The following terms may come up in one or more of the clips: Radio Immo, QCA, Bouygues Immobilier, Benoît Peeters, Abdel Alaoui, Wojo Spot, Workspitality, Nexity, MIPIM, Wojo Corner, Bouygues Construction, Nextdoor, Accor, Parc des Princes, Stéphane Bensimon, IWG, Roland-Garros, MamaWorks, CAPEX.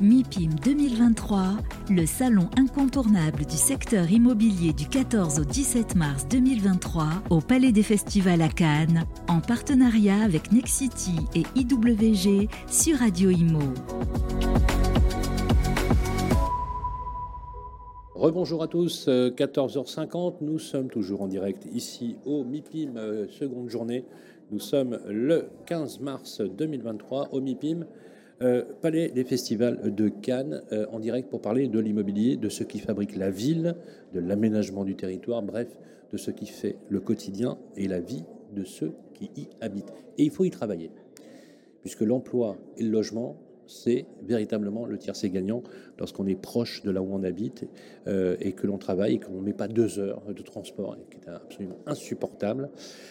MIPIM 2023, le salon incontournable du secteur immobilier du 14 au 17 mars 2023 au Palais des Festivals à Cannes, en partenariat avec Nexity et IWG sur Radio Immo. Rebonjour à tous, 14h50, nous sommes toujours en direct ici au MIPIM, seconde journée. Nous sommes le 15 mars 2023 au MIPIM, Palais des Festivals de Cannes, en direct pour parler de l'immobilier, de ce qui fabrique la ville, de l'aménagement du territoire, bref, de ce qui fait le quotidien et la vie de ceux qui y habitent. Et il faut y travailler, puisque l'emploi et le logement, c'est véritablement le tiercé gagnant lorsqu'on est proche de là où on habite et que l'on travaille et que l'on ne met pas 2 heures de transport, qui est absolument insupportable.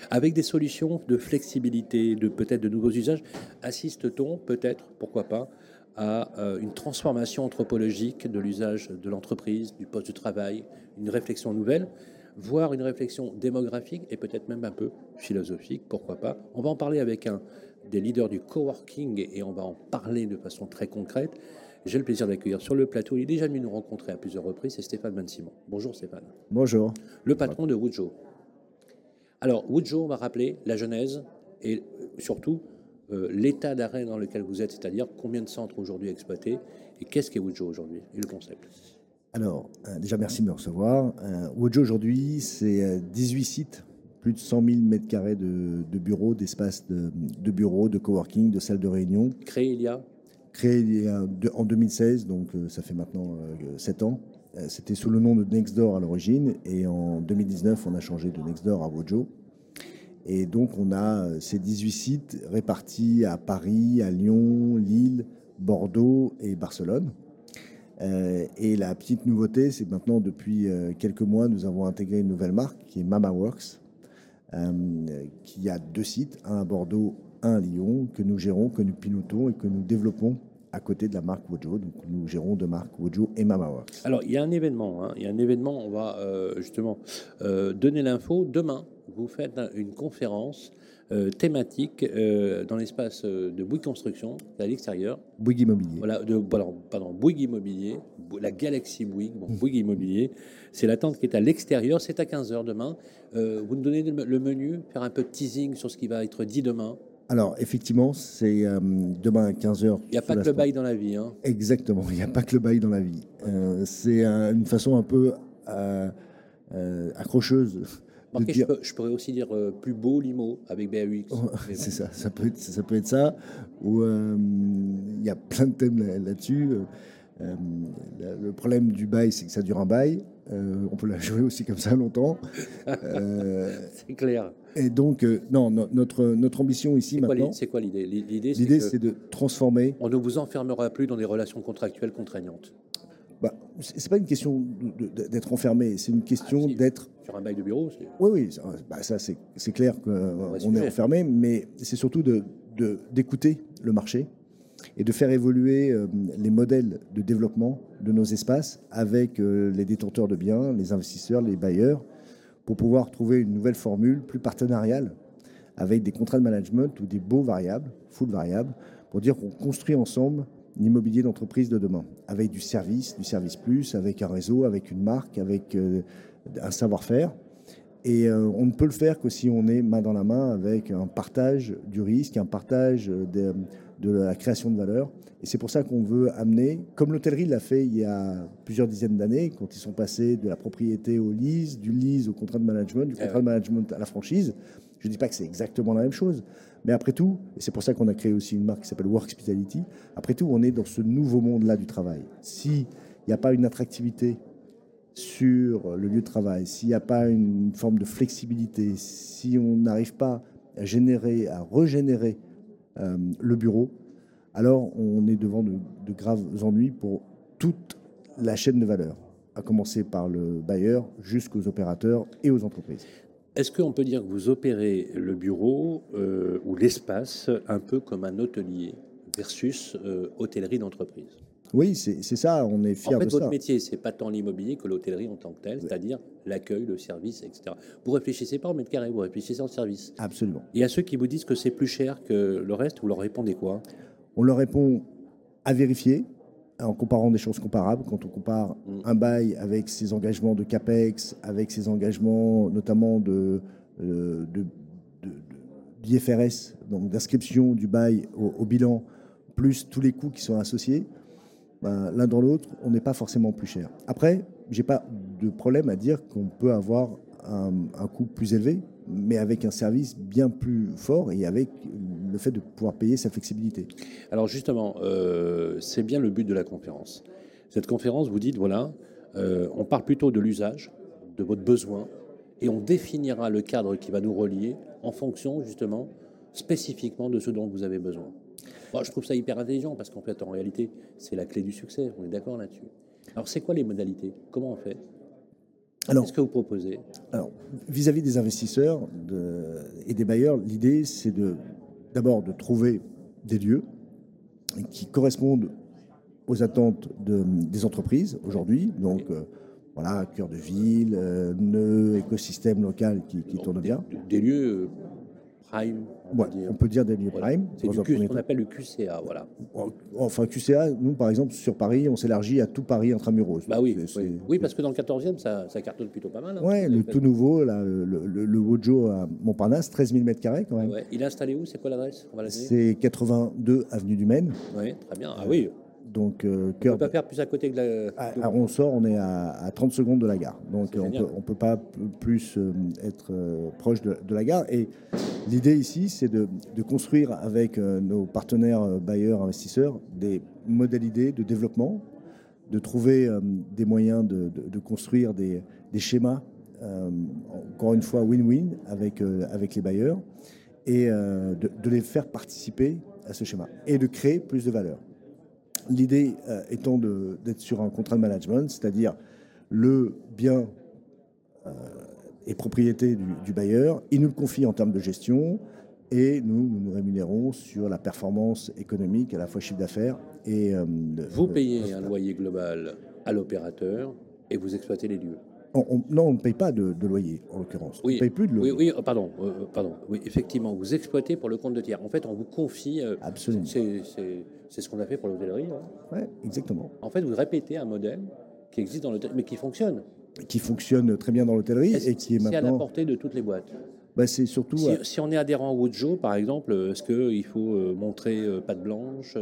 Avec des solutions de flexibilité, de peut-être de nouveaux usages, assiste-t-on peut-être, pourquoi pas, à une transformation anthropologique de l'usage de l'entreprise, du poste de travail, une réflexion nouvelle, voire une réflexion démographique et peut-être même un peu philosophique, pourquoi pas. On va en parler avec des leaders du coworking et on va en parler de façon très concrète. J'ai le plaisir d'accueillir sur le plateau, il est déjà venu nous rencontrer à plusieurs reprises, c'est Stéphane Bensimon. Bonjour Stéphane. Bonjour. Le patron de Wojo. Alors Wojo, on va rappeler la genèse et surtout l'état d'arrêt dans lequel vous êtes, c'est-à-dire combien de centres aujourd'hui exploités et qu'est-ce qu'est Wojo aujourd'hui et le concept. Alors déjà merci de me recevoir. Wojo aujourd'hui c'est 18 sites. Plus de 100 000 m2 de bureaux, d'espaces de bureaux, de coworking, de salles de réunion. Créé en 2016, donc ça fait maintenant 7 ans. C'était sous le nom de Nextdoor à l'origine. Et en 2019, on a changé de Nextdoor à Wojo. Et donc, on a ces 18 sites répartis à Paris, à Lyon, Lille, Bordeaux et Barcelone. Et la petite nouveauté, c'est que maintenant, depuis quelques mois, nous avons intégré une nouvelle marque qui est MamaWorks. Qui a 2 sites, un à Bordeaux, un à Lyon, que nous gérons, que nous pilotons et que nous développons à côté de la marque Wojo. Donc nous gérons 2 marques, Wojo et MamaWorks. Alors il y a un événement, on va justement donner l'info. Demain, vous faites une conférence thématique dans l'espace de Bouygues Construction, à l'extérieur. Bouygues Immobilier. Voilà, Bouygues Immobilier, la galaxie Bouygues, Bouygues Immobilier. C'est la tente qui est à l'extérieur, c'est à 15h demain. Vous nous donnez le menu, faire un peu de teasing sur ce qui va être dit demain. Alors, effectivement, c'est demain à 15h. Il n'y a pas que le bail dans la vie. Hein. Exactement, il n'y a pas que le bail dans la vie. C'est une façon un peu accrocheuse. Marqué, dire... je pourrais aussi dire plus beau l'IMO avec BAUX. Oh, c'est ça, ça peut être ça. Ou il y a plein de thèmes là-dessus. Le problème du bail, c'est que ça dure un bail. On peut la jouer aussi comme ça longtemps. C'est clair. Et donc, notre ambition ici maintenant. C'est quoi l'idée ? L'idée, c'est de transformer. On ne vous enfermera plus dans des relations contractuelles contraignantes. C'est pas une question d'être enfermé, c'est une question d'être... Sur un bail de bureau, c'est... Oui, c'est clair qu'on est enfermé, mais c'est surtout d'écouter le marché et de faire évoluer les modèles de développement de nos espaces avec les détenteurs de biens, les investisseurs, les bailleurs, pour pouvoir trouver une nouvelle formule plus partenariale avec des contrats de management ou des baux variables, full variables, pour dire qu'on construit ensemble l'immobilier d'entreprise de demain, avec du service plus, avec un réseau, avec une marque, avec un savoir-faire. Et on ne peut le faire que si on est main dans la main avec un partage du risque, un partage de la création de valeur. Et c'est pour ça qu'on veut amener, comme l'hôtellerie l'a fait il y a plusieurs dizaines d'années, quand ils sont passés de la propriété au lease, du lease au contrat de management, du contrat de management à la franchise. Je ne dis pas que c'est exactement la même chose, mais après tout, et c'est pour ça qu'on a créé aussi une marque qui s'appelle Workspitality, après tout, on est dans ce nouveau monde-là du travail. S'il n'y a pas une attractivité sur le lieu de travail, s'il n'y a pas une forme de flexibilité, si on n'arrive pas à régénérer le bureau, alors on est devant de graves ennuis pour toute la chaîne de valeur, à commencer par le bailleur jusqu'aux opérateurs et aux entreprises. Est-ce qu'on peut dire que vous opérez le bureau ou l'espace un peu comme un hôtelier versus hôtellerie d'entreprise ? Oui, c'est ça, on est fiers de ça. En fait, votre métier, ce n'est pas tant l'immobilier que l'hôtellerie en tant que telle, c'est-à-dire l'accueil, le service, etc. Vous ne réfléchissez pas au mètre carré, vous réfléchissez en service. Absolument. Et à ceux qui vous disent que c'est plus cher que le reste, vous leur répondez quoi ? On leur répond à vérifier, en comparant des choses comparables, quand on compare un bail avec ses engagements de CAPEX, avec ses engagements notamment d'IFRS, donc d'inscription du bail au bilan, plus tous les coûts qui sont associés, ben, l'un dans l'autre, on n'est pas forcément plus cher. Après, je n'ai pas de problème à dire qu'on peut avoir un coût plus élevé, mais avec un service bien plus fort et avec le fait de pouvoir payer sa flexibilité. Alors justement, c'est bien le but de la conférence. Cette conférence, vous dites, voilà, on parle plutôt de l'usage, de votre besoin, et on définira le cadre qui va nous relier en fonction, justement, spécifiquement de ce dont vous avez besoin. Bon, je trouve ça hyper intelligent parce qu'en fait, en réalité, c'est la clé du succès. On est d'accord là-dessus. Alors, c'est quoi les modalités ? Comment on fait ? Qu'est-ce que vous proposez ? Alors, vis-à-vis des investisseurs et des bailleurs, l'idée, c'est d'abord de trouver des lieux qui correspondent aux attentes des entreprises aujourd'hui. Donc, voilà, cœur de ville, nœud, écosystème local qui tourne bien. Des lieux... Prime, on peut dire des lieux prime. C'est ce qu'on appelle le QCA, voilà. Enfin, QCA, nous, par exemple, sur Paris, on s'élargit à tout Paris intramuros. Bah oui, oui, parce que dans le 14e, ça cartonne plutôt pas mal. Hein, oui, le tout nouveau, là, le Wojo à Montparnasse, 13 000 m² quand même. Ah ouais. Il est installé où ? C'est quoi l'adresse ? C'est 82 avenue du Maine. Oui, très bien. Ah oui. Donc, on ne peut pas faire plus à côté que la... Alors, on sort, on est à 30 secondes de la gare. Donc, on ne peut pas plus être proche de la gare. Et l'idée ici, c'est de construire avec nos partenaires bailleurs, investisseurs, des modalités de développement, de trouver des moyens de construire des schémas, encore une fois win-win, avec les bailleurs, et de les faire participer à ce schéma et de créer plus de valeur. L'idée étant d'être sur un contrat de management, c'est-à-dire le bien est propriété du bailleur, il nous le confie en termes de gestion et nous rémunérons sur la performance économique, à la fois chiffre d'affaires et... vous payez un loyer global à l'opérateur et vous exploitez les lieux. Non, on ne paye pas de loyer, en l'occurrence. Oui, on paye plus de loyer. Oui, pardon. Oui, effectivement, vous exploitez pour le compte de tiers. En fait, on vous confie... Absolument. C'est ce qu'on a fait pour l'hôtellerie. Oui, exactement. En fait, vous répétez un modèle qui existe dans l'hôtellerie, mais qui fonctionne. Qui fonctionne très bien dans l'hôtellerie et qui est maintenant... C'est à la portée de toutes les boîtes. Bah, c'est surtout... Si on est adhérent au Wojo, par exemple, est-ce qu'il faut montrer patte blanche,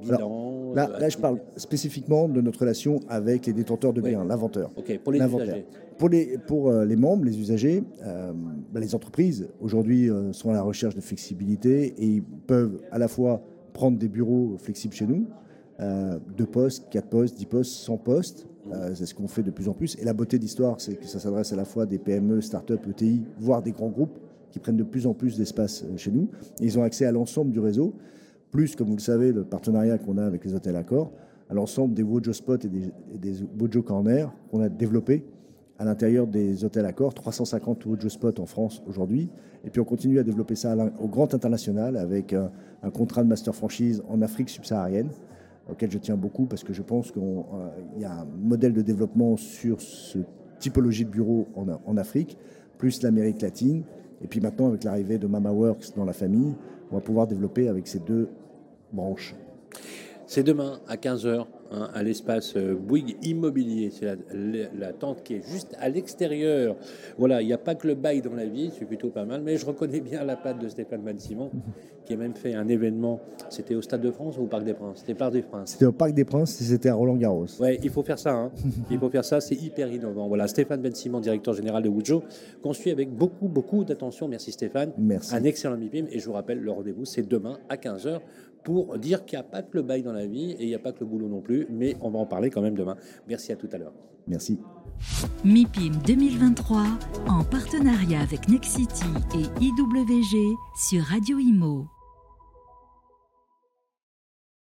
bilan... Alors, là, je parle spécifiquement de notre relation avec les détenteurs de biens, l'inventeur. OK, pour les usagers. Pour les membres, les usagers, les entreprises, aujourd'hui, sont à la recherche de flexibilité et ils peuvent à la fois prendre des bureaux flexibles chez nous, 2 postes, 4 postes, 10 postes, 100 postes. C'est ce qu'on fait de plus en plus. Et la beauté de l'histoire, c'est que ça s'adresse à la fois des PME, start-up, ETI, voire des grands groupes qui prennent de plus en plus d'espace chez nous. Et ils ont accès à l'ensemble du réseau, plus, comme vous le savez, le partenariat qu'on a avec les hôtels Accor, à l'ensemble des Wojo Spot et des Wojo Corner qu'on a développés à l'intérieur des hôtels Accor, 350 Wojo Spot en France aujourd'hui. Et puis on continue à développer ça au grand international avec un contrat de master franchise en Afrique subsaharienne, auquel je tiens beaucoup parce que je pense qu'il y a un modèle de développement sur cette typologie de bureaux en Afrique, plus l'Amérique latine. Et puis maintenant, avec l'arrivée de MamaWorks dans la famille, on va pouvoir développer avec ces 2 branches. C'est demain à 15h à l'espace Bouygues Immobilier. C'est la tente qui est juste à l'extérieur. Voilà, il n'y a pas que le bail dans la vie, c'est plutôt pas mal. Mais je reconnais bien la patte de Stéphane Bensimon, qui a même fait un événement. C'était au Stade de France ou au Parc des Princes ? C'était au Parc des Princes. C'était au Parc des Princes, c'était à Roland-Garros. Oui, il faut faire ça. Il faut faire ça, c'est hyper innovant. Voilà, Stéphane Bensimon, directeur général de Wojo, qu'on suit avec beaucoup, beaucoup d'attention. Merci Stéphane. Merci. Un excellent MIPIM. Et je vous rappelle, le rendez-vous, c'est demain à 15h pour dire qu'il n'y a pas que le bail dans la vie et il n'y a pas que le boulot non plus. Mais on va en parler quand même demain. Merci, à tout à l'heure. Merci. MIPIM 2023 en partenariat avec Nexity et IWG sur Radio Immo.